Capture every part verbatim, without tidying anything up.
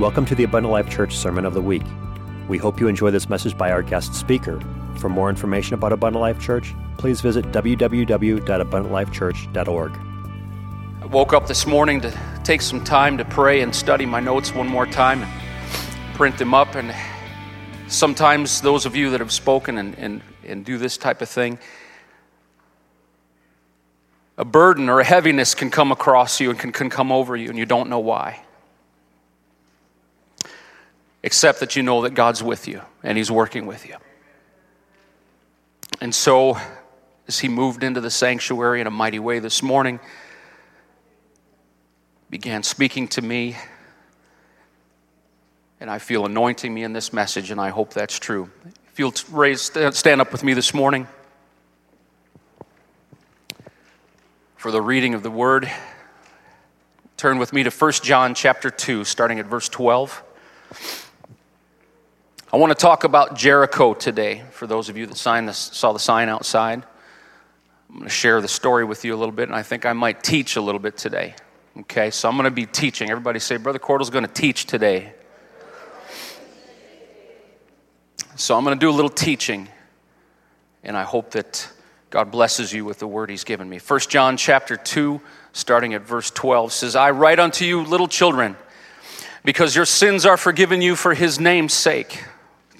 Welcome to the Abundant Life Church Sermon of the Week. We hope you enjoy this message by our guest speaker. For more information about Abundant Life Church, please visit w w w dot abundant life church dot org. I woke up this morning to take some time to pray and study my notes one more time and print them up. And sometimes those of you that have spoken and, and, and do this type of thing, a burden or a heaviness can come across you and can, can come over you, and you don't know why. Except that you know that God's with you and He's working with you. And so, as He moved into the sanctuary in a mighty way this morning, began speaking to me, and I feel anointing me in this message, and I hope that's true. If you'll raise, stand up with me this morning for the reading of the Word, turn with me to First John chapter two, starting at verse twelve. I want to talk about Jericho today. For those of you that signed this, saw the sign outside, I'm going to share the story with you a little bit, and I think I might teach a little bit today. Okay, so I'm going to be teaching. Everybody say, Brother Cordell's going to teach today. So I'm going to do a little teaching, and I hope that God blesses you with the word He's given me. First John chapter two, starting at verse twelve, says, I write unto you, little children, because your sins are forgiven you for His name's sake.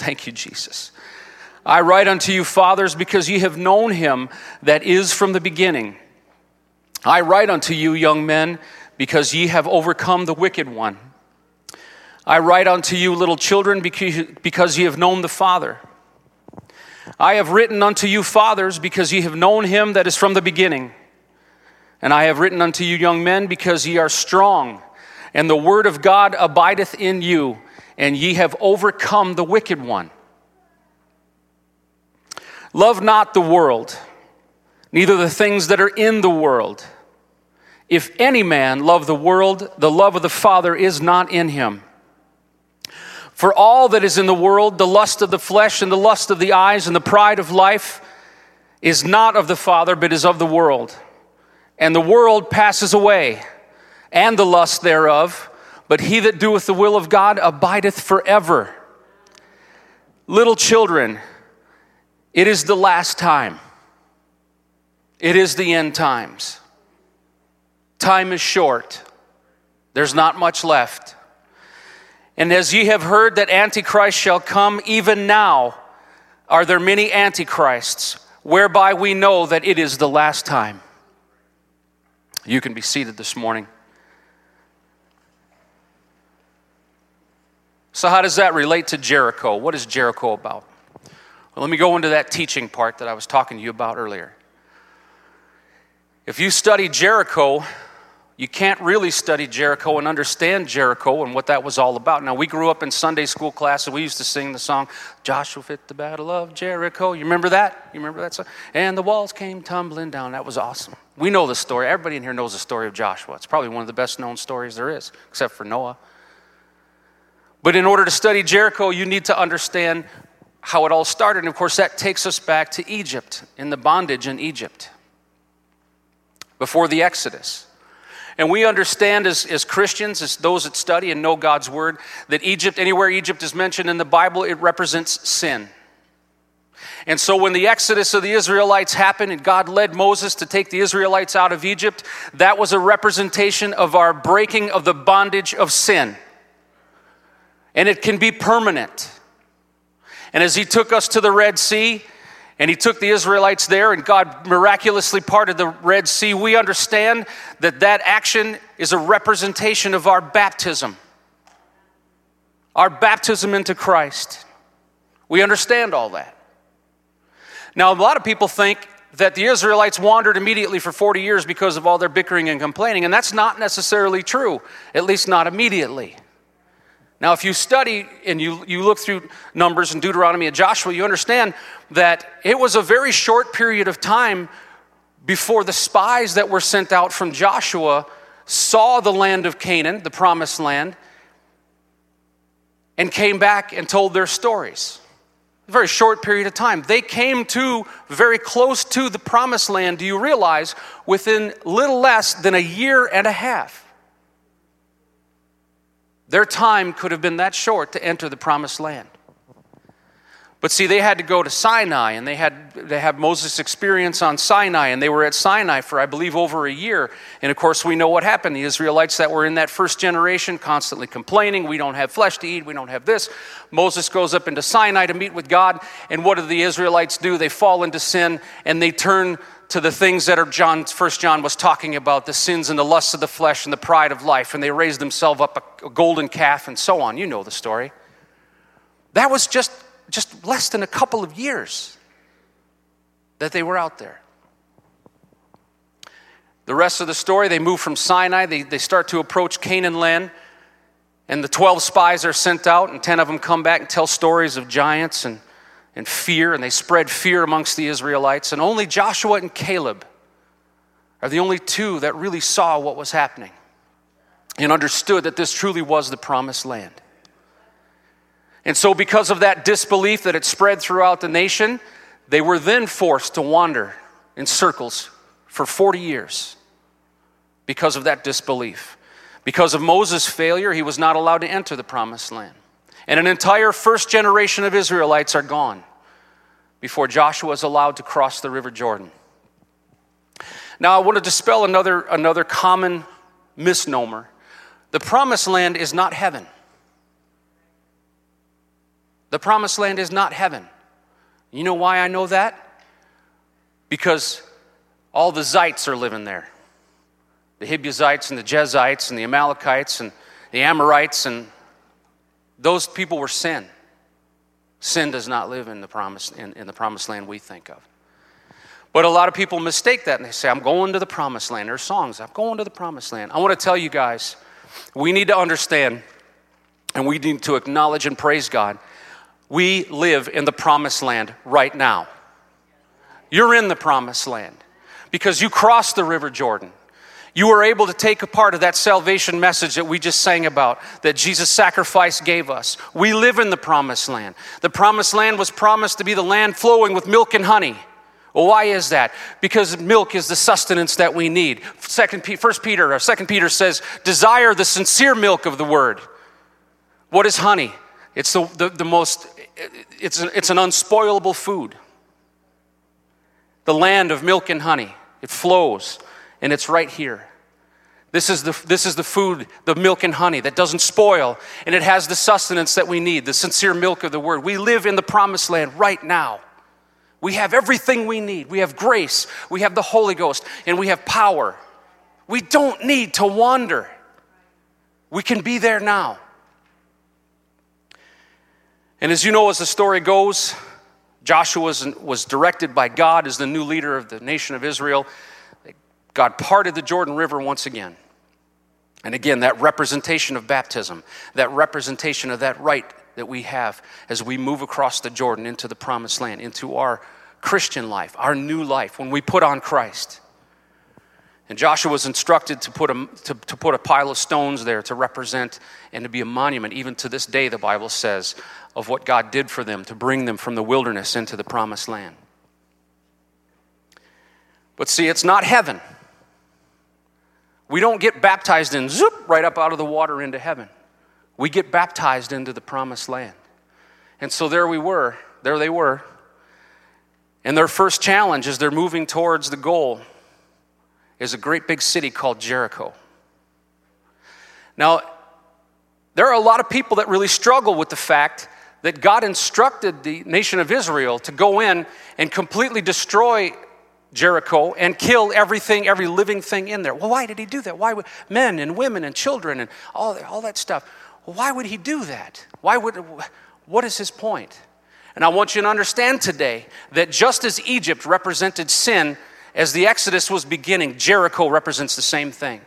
Thank you, Jesus. I write unto you, fathers, because ye have known Him that is from the beginning. I write unto you, young men, because ye have overcome the wicked one. I write unto you, little children, because ye have known the Father. I have written unto you, fathers, because ye have known Him that is from the beginning. And I have written unto you, young men, because ye are strong, and the word of God abideth in you, and ye have overcome the wicked one. Love not the world, neither the things that are in the world. If any man love the world, the love of the Father is not in him. For all that is in the world, the lust of the flesh and the lust of the eyes and the pride of life is not of the Father, but is of the world. And the world passes away, and the lust thereof, but he that doeth the will of God abideth forever. Little children, it is the last time. It is the end times. Time is short. There's not much left. And as ye have heard that Antichrist shall come, even now are there many antichrists, whereby we know that it is the last time. You can be seated this morning. So how does that relate to Jericho? What is Jericho about? Well, let me go into that teaching part that I was talking to you about earlier. If you study Jericho, you can't really study Jericho and understand Jericho and what that was all about. Now, we grew up in Sunday school class, and we used to sing the song, Joshua fit the battle of Jericho. You remember that? You remember that song? And the walls came tumbling down. That was awesome. We know the story. Everybody in here knows the story of Joshua. It's probably one of the best-known stories there is, except for Noah. But in order to study Jericho, you need to understand how it all started. And of course, that takes us back to Egypt, in the bondage in Egypt, before the Exodus. And we understand as, as Christians, as those that study and know God's Word, that Egypt, anywhere Egypt is mentioned in the Bible, it represents sin. And so when the Exodus of the Israelites happened and God led Moses to take the Israelites out of Egypt, that was a representation of our breaking of the bondage of sin. And it can be permanent. And as He took us to the Red Sea, and He took the Israelites there, and God miraculously parted the Red Sea, we understand that that action is a representation of our baptism. Our baptism into Christ. We understand all that. Now, a lot of people think that the Israelites wandered immediately for forty years because of all their bickering and complaining, and that's not necessarily true, at least not immediately. Now, if you study and you, you look through Numbers and Deuteronomy and Joshua, you understand that it was a very short period of time before the spies that were sent out from Joshua saw the land of Canaan, the promised land, and came back and told their stories. A very short period of time. They came to very close to the promised land, do you realize, within little less than a year and a half. Their time could have been that short to enter the promised land. But see, they had to go to Sinai, and they had they have Moses' experience on Sinai, and they were at Sinai for, I believe, over a year. And of course, we know what happened. The Israelites that were in that first generation constantly complaining, we don't have flesh to eat, we don't have this. Moses goes up into Sinai to meet with God, and what do the Israelites do? They fall into sin, and they turn to the things that are John, First John was talking about, the sins and the lusts of the flesh and the pride of life, and they raised themselves up a golden calf and so on. You know the story. That was just... just less than a couple of years that they were out there. The rest of the story, they move from Sinai, they, they start to approach Canaan land, and the twelve spies are sent out, and ten of them come back and tell stories of giants and, and fear, and they spread fear amongst the Israelites, and only Joshua and Caleb are the only two that really saw what was happening and understood that this truly was the promised land. And so because of that disbelief that had spread throughout the nation, they were then forced to wander in circles for forty years because of that disbelief. Because of Moses' failure, he was not allowed to enter the promised land. And an entire first generation of Israelites are gone before Joshua is allowed to cross the River Jordan. Now, I want to dispel another, another common misnomer. The promised land is not heaven. The promised land is not heaven. You know why I know that? Because all the Zites are living there. The Hibuzites and the Jezites and the Amalekites and the Amorites, and those people were sin. Sin does not live in the promise, in, in the promised land we think of. But a lot of people mistake that and they say, I'm going to the promised land. There's songs, I'm going to the promised land. I want to tell you guys, we need to understand and we need to acknowledge and praise God. We live in the promised land right now. You're in the promised land because you crossed the River Jordan. You were able to take a part of that salvation message that we just sang about, that Jesus' sacrifice gave us. We live in the promised land. The promised land was promised to be the land flowing with milk and honey. Well, why is that? Because milk is the sustenance that we need. Second, First Peter, or Second Peter says, desire the sincere milk of the word. What is honey? It's the, the, the most, it's, a, it's an unspoilable food. The land of milk and honey, it flows, and it's right here. This is the, this is the food, the milk and honey that doesn't spoil, and it has the sustenance that we need, the sincere milk of the word. We live in the promised land right now. We have everything we need. We have grace, we have the Holy Ghost, and we have power. We don't need to wander. We can be there now. And as you know, as the story goes, Joshua was directed by God as the new leader of the nation of Israel. God parted the Jordan River once again. And again, that representation of baptism, that representation of that right that we have as we move across the Jordan into the promised land, into our Christian life, our new life, when we put on Christ. And Joshua was instructed to put a, to, to put a pile of stones there to represent and to be a monument, even to this day, the Bible says, of what God did for them to bring them from the wilderness into the promised land. But see, it's not heaven. We don't get baptized in zoop, right up out of the water into heaven. We get baptized into the promised land. And so there we were, there they were. And their first challenge as they're moving towards the goal is a great big city called Jericho. Now, there are a lot of people that really struggle with the fact that God instructed the nation of Israel to go in and completely destroy Jericho and kill everything, every living thing in there. Well, why did he do that? Why would men and women and children and all, all that stuff? Why would he do that? Why would? What is his point? And I want you to understand today that just as Egypt represented sin, as the Exodus was beginning, Jericho represents the same thing.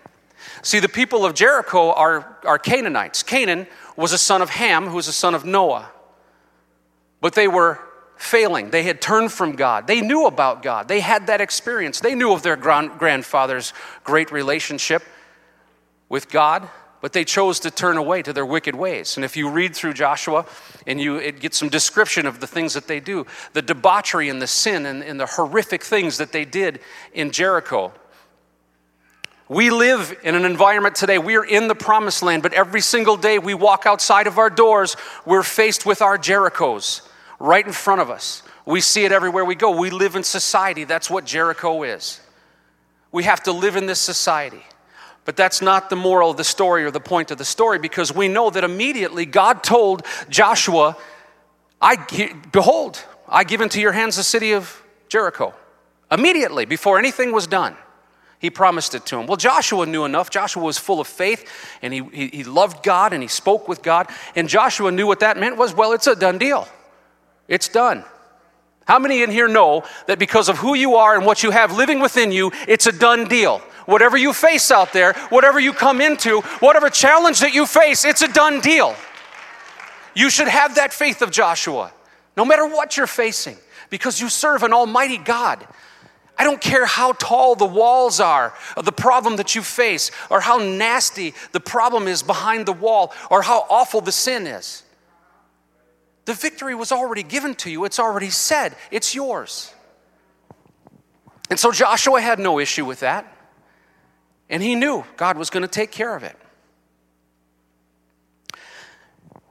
See, the people of Jericho are, are Canaanites. Canaan was a son of Ham, who was a son of Noah. But they were failing. They had turned from God. They knew about God. They had that experience. They knew of their grand, grandfather's great relationship with God, but they chose to turn away to their wicked ways. And if you read through Joshua and you it get some description of the things that they do, the debauchery and the sin and, and the horrific things that they did in Jericho. We live in an environment today, we are in the promised land, but every single day we walk outside of our doors, we're faced with our Jerichos right in front of us. We see it everywhere we go. We live in society. That's what Jericho is. We have to live in this society. But that's not the moral of the story or the point of the story, because we know that immediately God told Joshua, "I behold, I give into your hands the city of Jericho." Immediately, before anything was done, he promised it to him. Well, Joshua knew enough. Joshua was full of faith, and he, he, he loved God, and he spoke with God. And Joshua knew what that meant was, well, it's a done deal. It's done. How many in here know that because of who you are and what you have living within you, it's a done deal? Whatever you face out there, whatever you come into, whatever challenge that you face, it's a done deal. You should have that faith of Joshua, no matter what you're facing, because you serve an almighty God. I don't care how tall the walls are of the problem that you face, or how nasty the problem is behind the wall, or how awful the sin is. The victory was already given to you. It's already said. It's yours. And so Joshua had no issue with that. And he knew God was going to take care of it.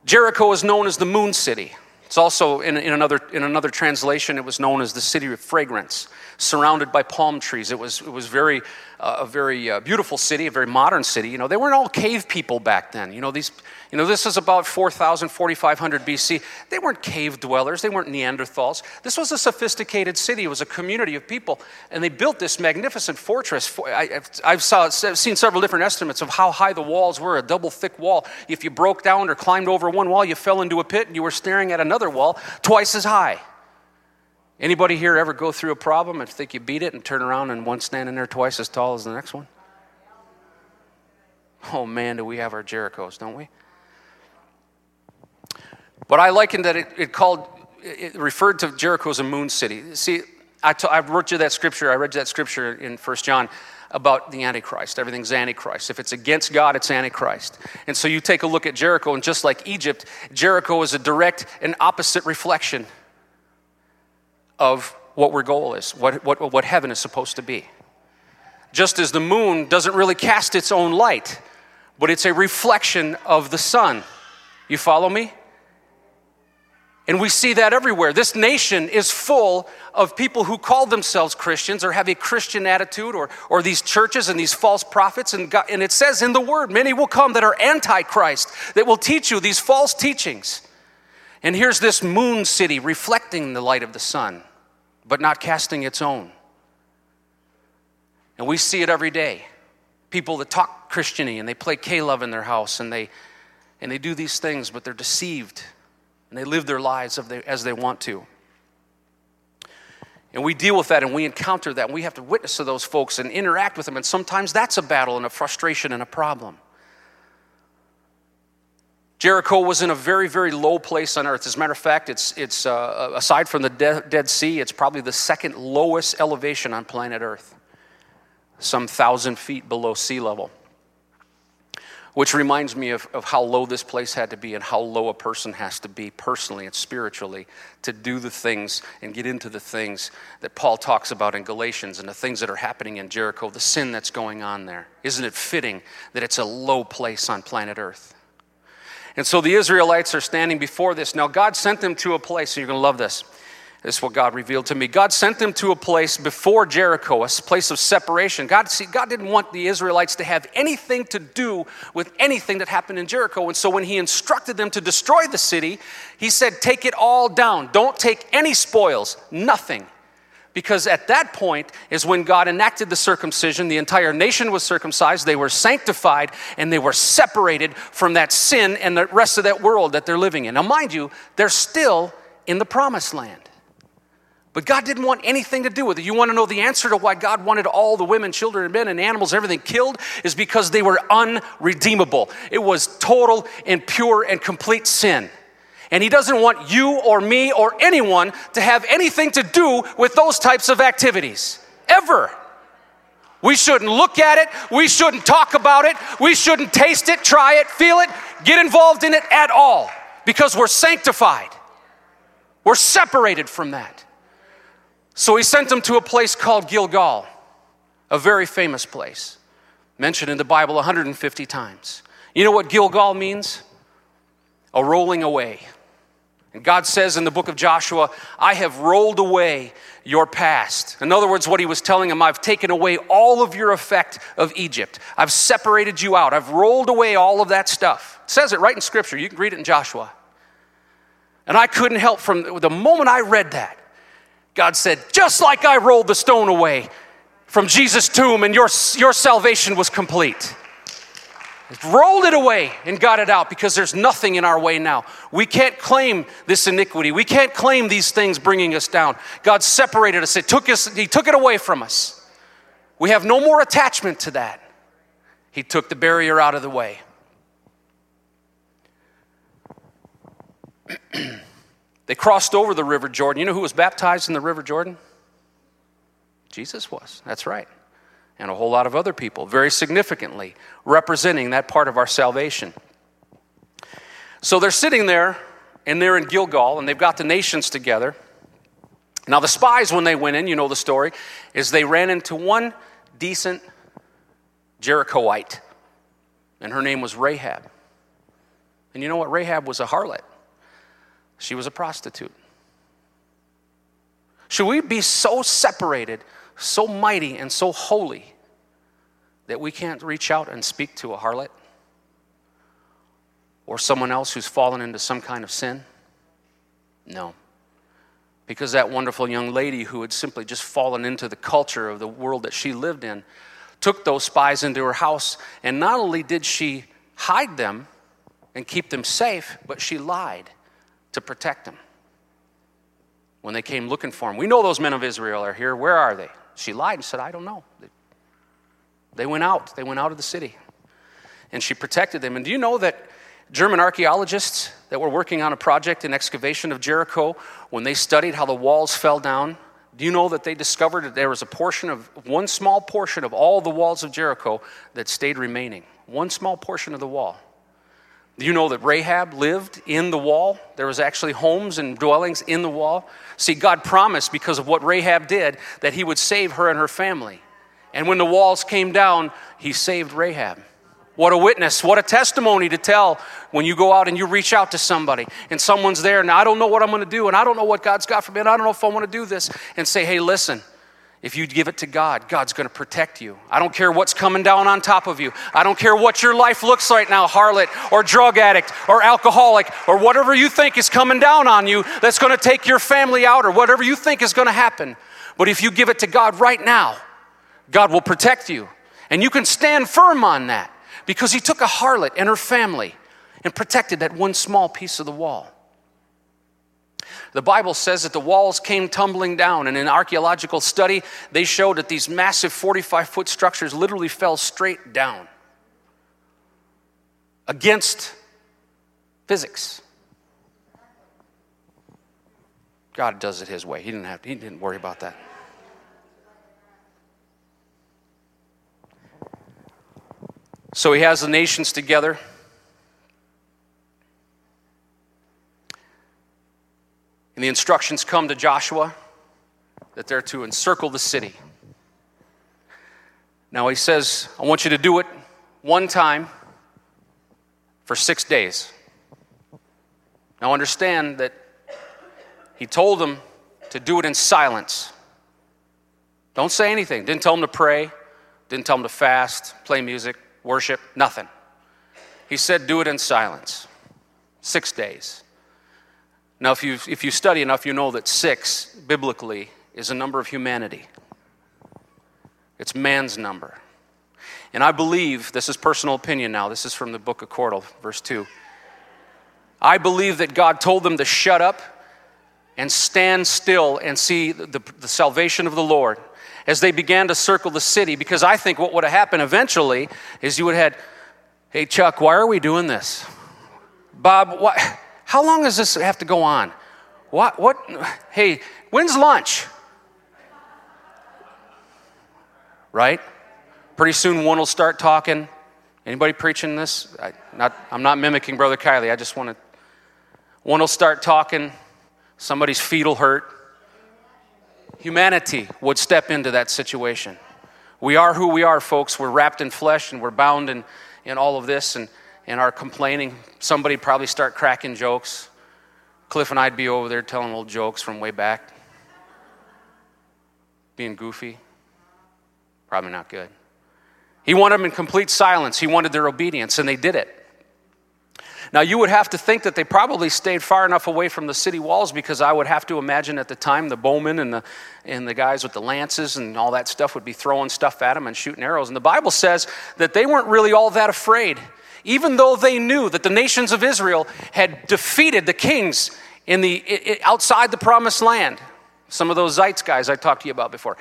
Jericho is known as the Moon City. It's also, in, in, another, in another translation, it was known as the City of Fragrance, surrounded by palm trees. It was, it was very, uh, a very uh, beautiful city, a very modern city. You know, they weren't all cave people back then. You know, these, you know this is about four thousand, forty-five hundred B C. They weren't cave dwellers. They weren't Neanderthals. This was a sophisticated city. It was a community of people, and they built this magnificent fortress. For, I, I've, saw, I've seen several different estimates of how high the walls were, a double thick wall. If you broke down or climbed over one wall, you fell into a pit, and you were staring at another wall twice as high. Anybody here ever go through a problem and think you beat it and turn around and one's standing there twice as tall as the next one? Oh man, do we have our Jerichos, don't we? But I likened that it, it called, it referred to Jericho as a moon city. See, I, t- I wrote you that scripture, I read you that scripture in First John about the Antichrist. Everything's Antichrist. If it's against God, it's Antichrist. And so you take a look at Jericho, and just like Egypt, Jericho is a direct and opposite reflection of what our goal is, what, what, what heaven is supposed to be. Just as the moon doesn't really cast its own light, but it's a reflection of the sun. You follow me? And we see that everywhere. This nation is full of people who call themselves Christians or have a Christian attitude, or, or these churches and these false prophets. And, God, and it says in the word, many will come that are antichrist, that will teach you these false teachings. And here's this moon city reflecting the light of the sun, but not casting its own. And we see it every day. People that talk Christian-y, and they play K-Love in their house, and they and they do these things, but they're deceived. And they live their lives as they want to. And we deal with that, and we encounter that, and we have to witness to those folks and interact with them. And sometimes that's a battle and a frustration and a problem. Jericho was in a very, very low place on earth. As a matter of fact, it's it's uh, aside from the De- Dead Sea, it's probably the second lowest elevation on planet Earth, some thousand feet below sea level, which reminds me of, of how low this place had to be and how low a person has to be personally and spiritually to do the things and get into the things that Paul talks about in Galatians and the things that are happening in Jericho, the sin that's going on there. Isn't it fitting that it's a low place on planet Earth? And so the Israelites are standing before this. Now, God sent them to a place, and you're going to love this. This is what God revealed to me. God sent them to a place before Jericho, a place of separation. God, see, God didn't want the Israelites to have anything to do with anything that happened in Jericho. And so when he instructed them to destroy the city, he said, take it all down. Don't take any spoils, nothing. Because at that point is when God enacted the circumcision. The entire nation was circumcised. They were sanctified, and they were separated from that sin and the rest of that world that they're living in. Now, mind you, they're still in the promised land. But God didn't want anything to do with it. You want to know the answer to why God wanted all the women, children, and men, and animals, everything killed? Is because they were unredeemable. It was total and pure and complete sin. And he doesn't want you or me or anyone to have anything to do with those types of activities, ever. We shouldn't look at it. We shouldn't talk about it. We shouldn't taste it, try it, feel it, get involved in it at all, because we're sanctified. We're separated from that. So he sent them to a place called Gilgal, a very famous place. mentioned in the Bible one hundred fifty times. You know what Gilgal means? A rolling away. And God says in the book of Joshua, I have rolled away your past. In other words, what he was telling him, I've taken away all of your effect of Egypt. I've separated you out. I've rolled away all of that stuff. It says it right in Scripture. You can read it in Joshua. And I couldn't help from the moment I read that, God said, just like I rolled the stone away from Jesus' tomb and your, your salvation was complete. Rolled it away and got it out because there's nothing in our way now. We can't claim this iniquity. We can't claim these things bringing us down. God separated us. It took us. He took it away from us. We have no more attachment to that. He took the barrier out of the way. They crossed over the River Jordan. You know who was baptized in the River Jordan? Jesus was. That's right. And a whole lot of other people, very significantly representing that part of our salvation. So they're sitting there, and they're in Gilgal, and they've got the nations together. Now the spies, when they went in, you know the story, is they ran into one decent Jerichoite, and her name was Rahab. And you know what? Rahab was a harlot. She was a prostitute. Should we be so separated, so mighty and so holy that we can't reach out and speak to a harlot or someone else who's fallen into some kind of sin? No. Because that wonderful young lady who had simply just fallen into the culture of the world that she lived in took those spies into her house, and not only did she hide them and keep them safe, but she lied to protect them. When they came looking for him, we know those men of Israel are here. Where are they? She lied and said, I don't know. They went out. They went out of the city. And she protected them. And do you know that German archaeologists that were working on a project in excavation of Jericho, when they studied how the walls fell down, do you know that they discovered that there was a portion of, one small portion of all the walls of Jericho that stayed remaining? One small portion of the wall. Do you know that Rahab lived in the wall? There was actually homes and dwellings in the wall. See, God promised because of what Rahab did that he would save her and her family. And when the walls came down, he saved Rahab. What a witness, what a testimony to tell when you go out and you reach out to somebody and someone's there and I don't know what I'm going to do and I don't know what God's got for me and I don't know if I want to do this, and say, hey, listen, if you give it to God, God's going to protect you. I don't care what's coming down on top of you. I don't care what your life looks like now, harlot or drug addict or alcoholic or whatever you think is coming down on you that's going to take your family out or whatever you think is going to happen. But if you give it to God right now, God will protect you. And you can stand firm on that because he took a harlot and her family and protected that one small piece of the wall. The Bible says that the walls came tumbling down, and in archaeological study, they showed that these massive forty-five foot structures literally fell straight down against physics. God does it his way. He didn't have to, he didn't worry about that. So he has the nations together. And the instructions come to Joshua that they're to encircle the city. Now he says, I want you to do it one time for six days. Now understand that he told them to do it in silence. Don't say anything. Didn't tell them to pray. Didn't tell them to fast, play music, worship, nothing. He said, do it in silence. Six days. Now, if you if you study enough, you know that six, biblically, is a number of humanity. It's man's number. And I believe, this is personal opinion now, this is from the book of Cordell, verse two. I believe that God told them to shut up and stand still and see the, the, the salvation of the Lord as they began to circle the city, because I think what would have happened eventually is you would have had, hey, Chuck, why are we doing this? Bob, why... How long does this have to go on? What? What? Hey, when's lunch? Right? Pretty soon one will start talking. Anybody preaching this? I, not, I'm not mimicking Brother Kylie. I just want to. One will start talking. Somebody's feet will hurt. Humanity would step into that situation. We are who we are, folks. We're wrapped in flesh and we're bound in, in all of this and, and our complaining. Somebody probably start cracking jokes. Cliff and I'd be over there telling old jokes from way back. Being goofy. Probably not good. He wanted them in complete silence. He wanted their obedience, and they did it. Now, you would have to think that they probably stayed far enough away from the city walls, because I would have to imagine at the time the bowmen and the and the guys with the lances and all that stuff would be throwing stuff at them and shooting arrows. And the Bible says that they weren't really all that afraid, even though they knew that the nations of Israel had defeated the kings in the it, it, outside the promised land. Some of those Zeitz guys I talked to you about before.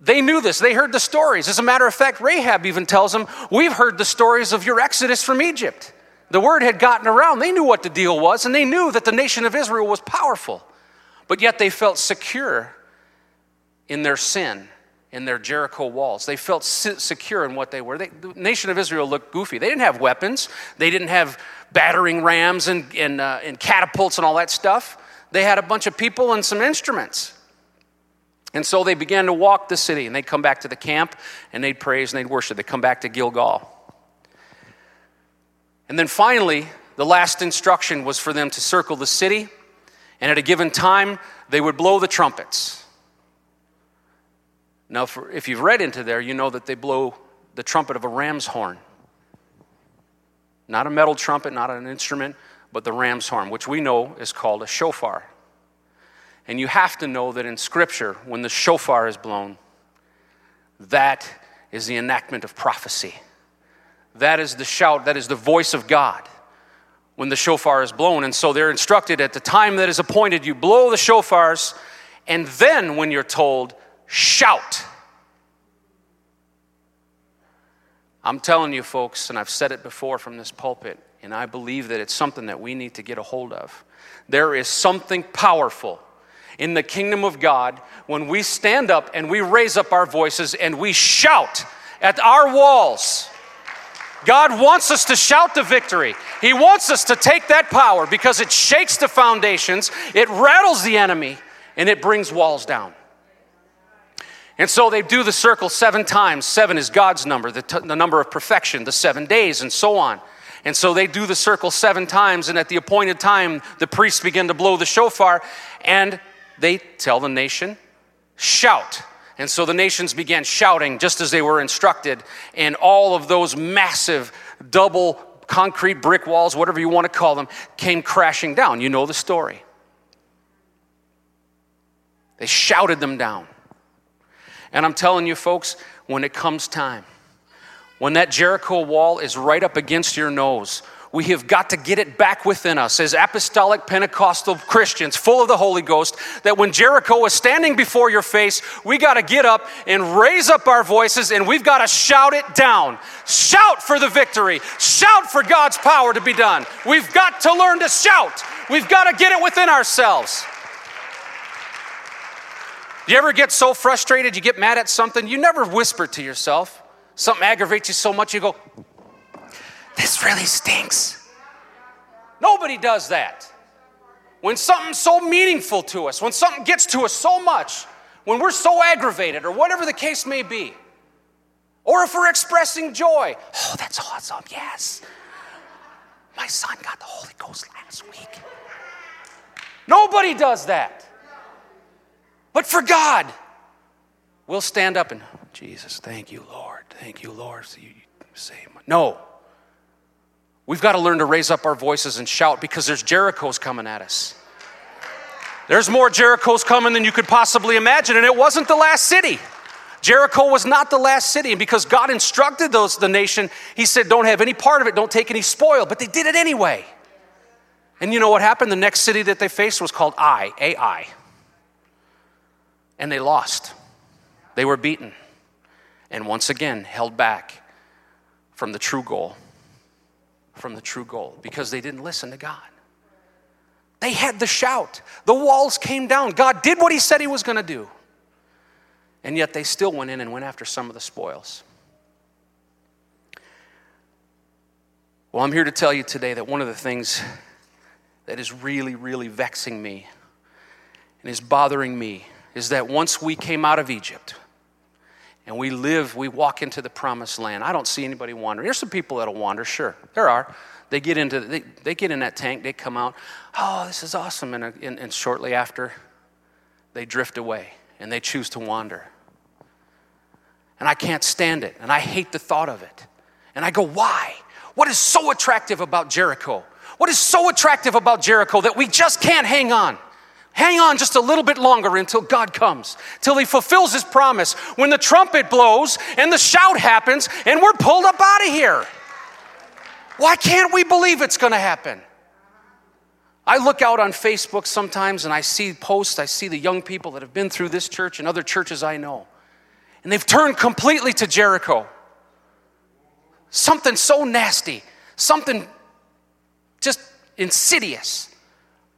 They knew this. They heard the stories. As a matter of fact, Rahab even tells them, we've heard the stories of your exodus from Egypt. The word had gotten around. They knew what the deal was, and they knew that the nation of Israel was powerful. But yet they felt secure in their sin, in their Jericho walls. They felt secure in what they were. They, the nation of Israel looked goofy. They didn't have weapons. They didn't have battering rams and, and, uh, and catapults and all that stuff. They had a bunch of people and some instruments. And so they began to walk the city, and they'd come back to the camp, and they'd praise and they'd worship. They'd come back to Gilgal. And then finally, the last instruction was for them to circle the city, and at a given time, they would blow the trumpets. Now, for, if you've read into there, you know that they blow the trumpet of a ram's horn. Not a metal trumpet, not an instrument, but the ram's horn, which we know is called a shofar. And you have to know that in Scripture, when the shofar is blown, that is the enactment of prophecy. That is the shout, that is the voice of God when the shofar is blown. And so they're instructed at the time that is appointed, you blow the shofars, and then when you're told, shout. I'm telling you, folks, and I've said it before from this pulpit, and I believe that it's something that we need to get a hold of. There is something powerful in the kingdom of God when we stand up and we raise up our voices and we shout at our walls. God wants us to shout the victory. He wants us to take that power, because it shakes the foundations, it rattles the enemy, and it brings walls down. And so they do the circle seven times. Seven is God's number, the, t- the number of perfection, the seven days, and so on. And so they do the circle seven times, and at the appointed time, the priests begin to blow the shofar, and they tell the nation, shout. And so the nations began shouting just as they were instructed, and all of those massive double concrete brick walls, whatever you want to call them, came crashing down. You know the story. They shouted them down. And I'm telling you, folks, when it comes time, when that Jericho wall is right up against your nose, we have got to get it back within us as apostolic Pentecostal Christians full of the Holy Ghost, that when Jericho is standing before your face, we got to get up and raise up our voices, and we've got to shout it down. Shout for the victory. Shout for God's power to be done. We've got to learn to shout. We've got to get it within ourselves. You ever get so frustrated, you get mad at something, you never whisper to yourself. Something aggravates you so much, you go, this really stinks. Nobody does that. When something's so meaningful to us, when something gets to us so much, when we're so aggravated or whatever the case may be, or if we're expressing joy, oh, that's awesome, yes. My son got the Holy Ghost last week. Nobody does that. But for God, we'll stand up and, Jesus, thank you, Lord. Thank you, Lord. So you, you save my... No. We've got to learn to raise up our voices and shout, because there's Jerichos coming at us. There's more Jerichos coming than you could possibly imagine, and it wasn't the last city. Jericho was not the last city, and because God instructed those the nation, he said, don't have any part of it, don't take any spoil, but they did it anyway. And you know what happened? The next city that they faced was called Ai, A I, and they lost. They were beaten, and once again held back from the true goal. From the true goal, because they didn't listen to God. They had the shout. The walls came down. God did what he said he was going to do. And yet they still went in and went after some of the spoils. Well, I'm here to tell you today that one of the things that is really, really vexing me and is bothering me is that once we came out of Egypt and we live, we walk into the promised land. I don't see anybody wandering. There's some people that'll wander, sure, there are. They get into they, they get in that tank, they come out, oh, this is awesome, and, and, and shortly after, they drift away, and they choose to wander. And I can't stand it, and I hate the thought of it. And I go, why? What is so attractive about Jericho? What is so attractive about Jericho that we just can't hang on? Hang on just a little bit longer until God comes, till he fulfills his promise. When the trumpet blows and the shout happens and we're pulled up out of here. Why can't we believe it's going to happen? I look out on Facebook sometimes and I see posts, I see the young people that have been through this church and other churches I know. And they've turned completely to Jericho. Something so nasty, something just insidious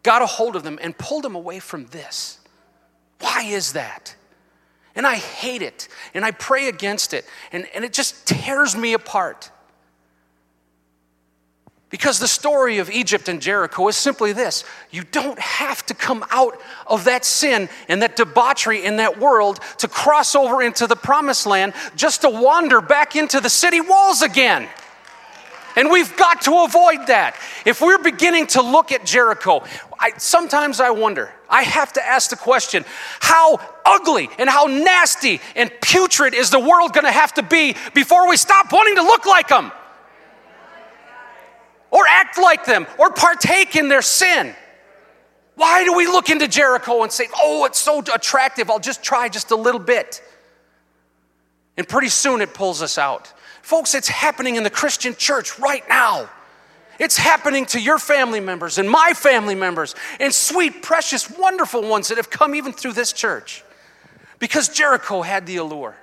got a hold of them and pulled them away from this. Why is that? And I hate it, and I pray against it, and, and it just tears me apart. Because the story of Egypt and Jericho is simply this. You don't have to come out of that sin and that debauchery in that world to cross over into the promised land just to wander back into the city walls again. And we've got to avoid that. If we're beginning to look at Jericho, I, sometimes I wonder, I have to ask the question, how ugly and how nasty and putrid is the world going to have to be before we stop wanting to look like them? Or act like them, or partake in their sin. Why do we look into Jericho and say, oh, it's so attractive, I'll just try just a little bit. And pretty soon it pulls us out. Folks, it's happening in the Christian church right now. It's happening to your family members and my family members and sweet, precious, wonderful ones that have come even through this church. Because Jericho had the allure.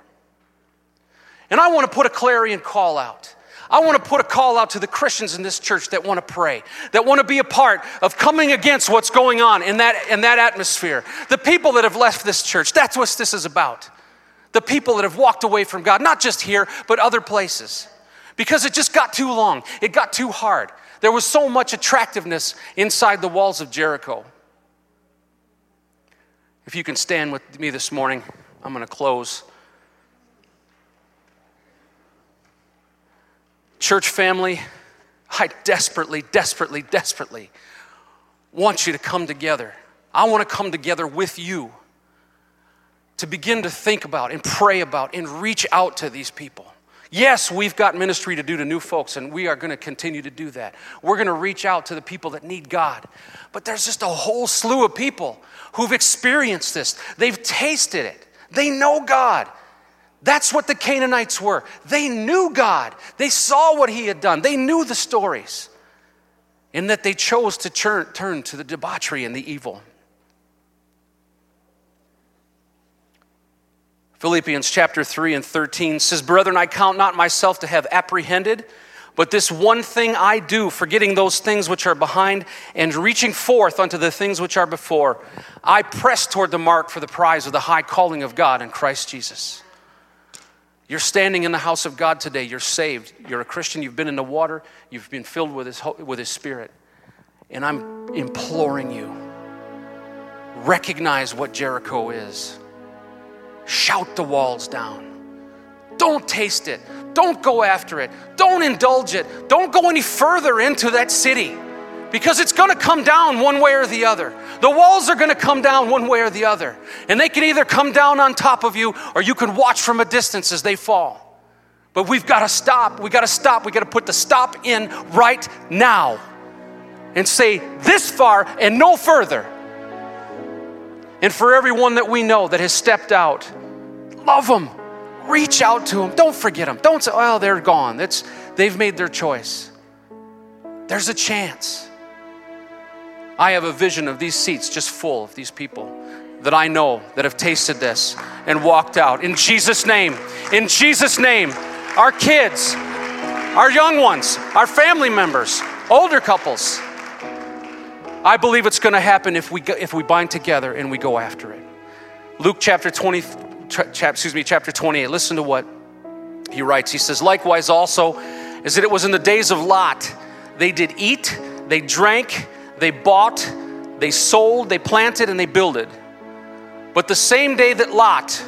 And I want to put a clarion call out. I want to put a call out to the Christians in this church that want to pray, that want to be a part of coming against what's going on in that, in that atmosphere. The people that have left this church, that's what this is about. The people that have walked away from God, not just here, but other places. Because it just got too long. It got too hard. There was so much attractiveness inside the walls of Jericho. If you can stand with me this morning, I'm going to close. Church family, I desperately, desperately, desperately want you to come together. I want to come together with you to begin to think about and pray about and reach out to these people. Yes, we've got ministry to do to new folks, and we are going to continue to do that. We're going to reach out to the people that need God. But there's just a whole slew of people who've experienced this. They've tasted it. They know God. That's what the Canaanites were. They knew God. They saw what he had done. They knew the stories. And that they chose to turn, turn to the debauchery and the evil. Philippians chapter three and thirteen says, "Brethren, I count not myself to have apprehended, but this one thing I do, forgetting those things which are behind and reaching forth unto the things which are before. I press toward the mark for the prize of the high calling of God in Christ Jesus." You're standing in the house of God today. You're saved. You're a Christian. You've been in the water. You've been filled with His with His Spirit. And I'm imploring you, recognize what Jericho is. Shout the walls down. Don't taste it. Don't go after it. Don't indulge it. Don't go any further into that city. Because it's going to come down one way or the other. The walls are going to come down one way or the other. And they can either come down on top of you or you can watch from a distance as they fall. But we've got to stop. We've got to stop. We've got to put the stop in right now and say this far and no further. And for everyone that we know that has stepped out, love them. Reach out to them. Don't forget them. Don't say, oh, they're gone. It's, they've made their choice. There's a chance. I have a vision of these seats just full of these people that I know that have tasted this and walked out. In Jesus' name, in Jesus' name, our kids, our young ones, our family members, older couples. I believe it's going to happen if we go, if we bind together and we go after it. Luke chapter twenty, chap, excuse me, chapter twenty-eight. Listen to what he writes. He says, "Likewise also, is that it was in the days of Lot, they did eat, they drank." They bought, they sold, they planted, and they builded. But the same day that Lot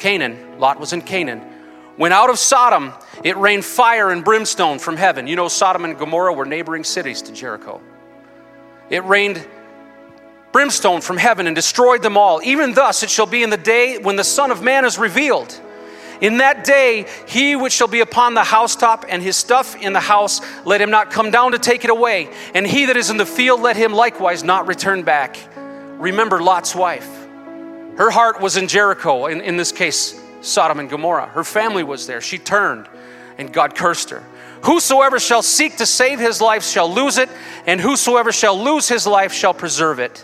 Canaan, Lot was in Canaan, went out of Sodom, it rained fire and brimstone from heaven. You know, Sodom and Gomorrah were neighboring cities to Jericho. It rained brimstone from heaven and destroyed them all. Even thus it shall be in the day when the Son of Man is revealed. In that day, he which shall be upon the housetop and his stuff in the house, let him not come down to take it away. And he that is in the field, let him likewise not return back. Remember Lot's wife. Her heart was in Jericho, in, in this case, Sodom and Gomorrah. Her family was there. She turned and God cursed her. Whosoever shall seek to save his life shall lose it, and whosoever shall lose his life shall preserve it.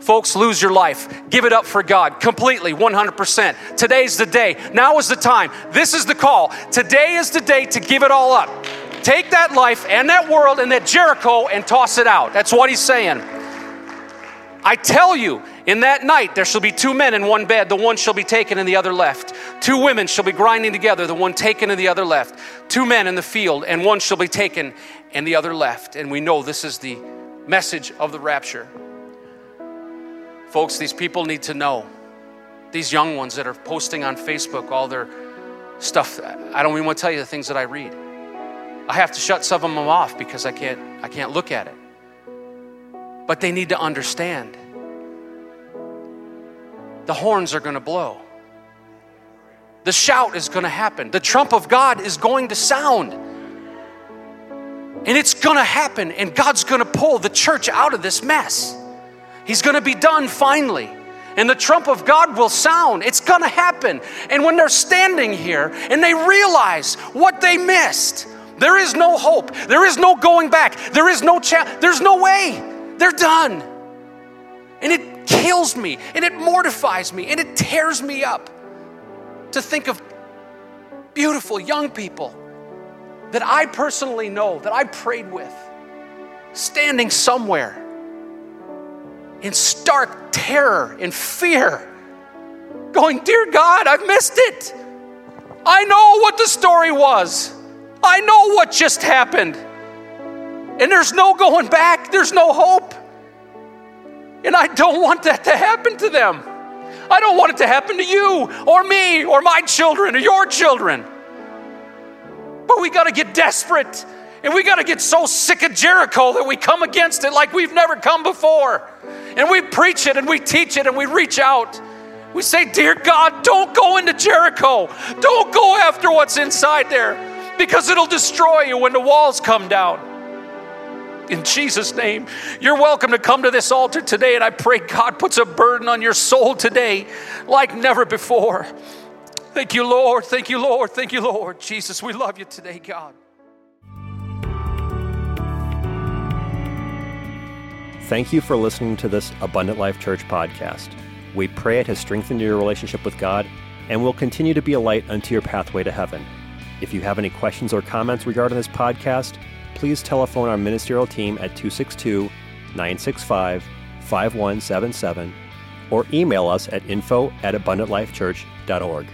Folks, lose your life. Give it up for God completely, one hundred percent. Today's the day. Now is the time. This is the call. Today is the day to give it all up. Take that life and that world and that Jericho and toss it out. That's what he's saying. I tell you, in that night there shall be two men in one bed. The one shall be taken and the other left. Two women shall be grinding together. The one taken and the other left. Two men in the field, and one shall be taken and the other left. And we know this is the message of the rapture. Folks, these people need to know. These young ones that are posting on Facebook all their stuff, I don't even want to tell you the things that I read. I have to shut some of them off because I can't, I can't look at it. But they need to understand. The horns are going to blow. The shout is going to happen. The trump of God is going to sound. And it's going to happen. And God's going to pull the church out of this mess. He's going to be done finally. And the trump of God will sound. It's going to happen. And when they're standing here and they realize what they missed, there is no hope. There is no going back. There is no chance. There's no way. They're done. And it kills me. And it mortifies me. And it tears me up to think of beautiful young people that I personally know, that I prayed with, standing somewhere in stark terror and fear, going, dear God, I've missed it. I know what the story was. I know what just happened. And there's no going back. There's no hope. And I don't want that to happen to them. I don't want it to happen to you or me or my children or your children. But we got to get desperate. And we got to get so sick of Jericho that we come against it like we've never come before. And we preach it and we teach it and we reach out. We say, dear God, don't go into Jericho. Don't go after what's inside there, because it'll destroy you when the walls come down. In Jesus' name, you're welcome to come to this altar today. And I pray God puts a burden on your soul today like never before. Thank you, Lord. Thank you, Lord. Thank you, Lord. Jesus, we love you today, God. Thank you for listening to this Abundant Life Church podcast. We pray it has strengthened your relationship with God and will continue to be a light unto your pathway to heaven. If you have any questions or comments regarding this podcast, please telephone our ministerial team at two six two, nine six five, five one seven seven or email us at info at abundantlifechurch dot org.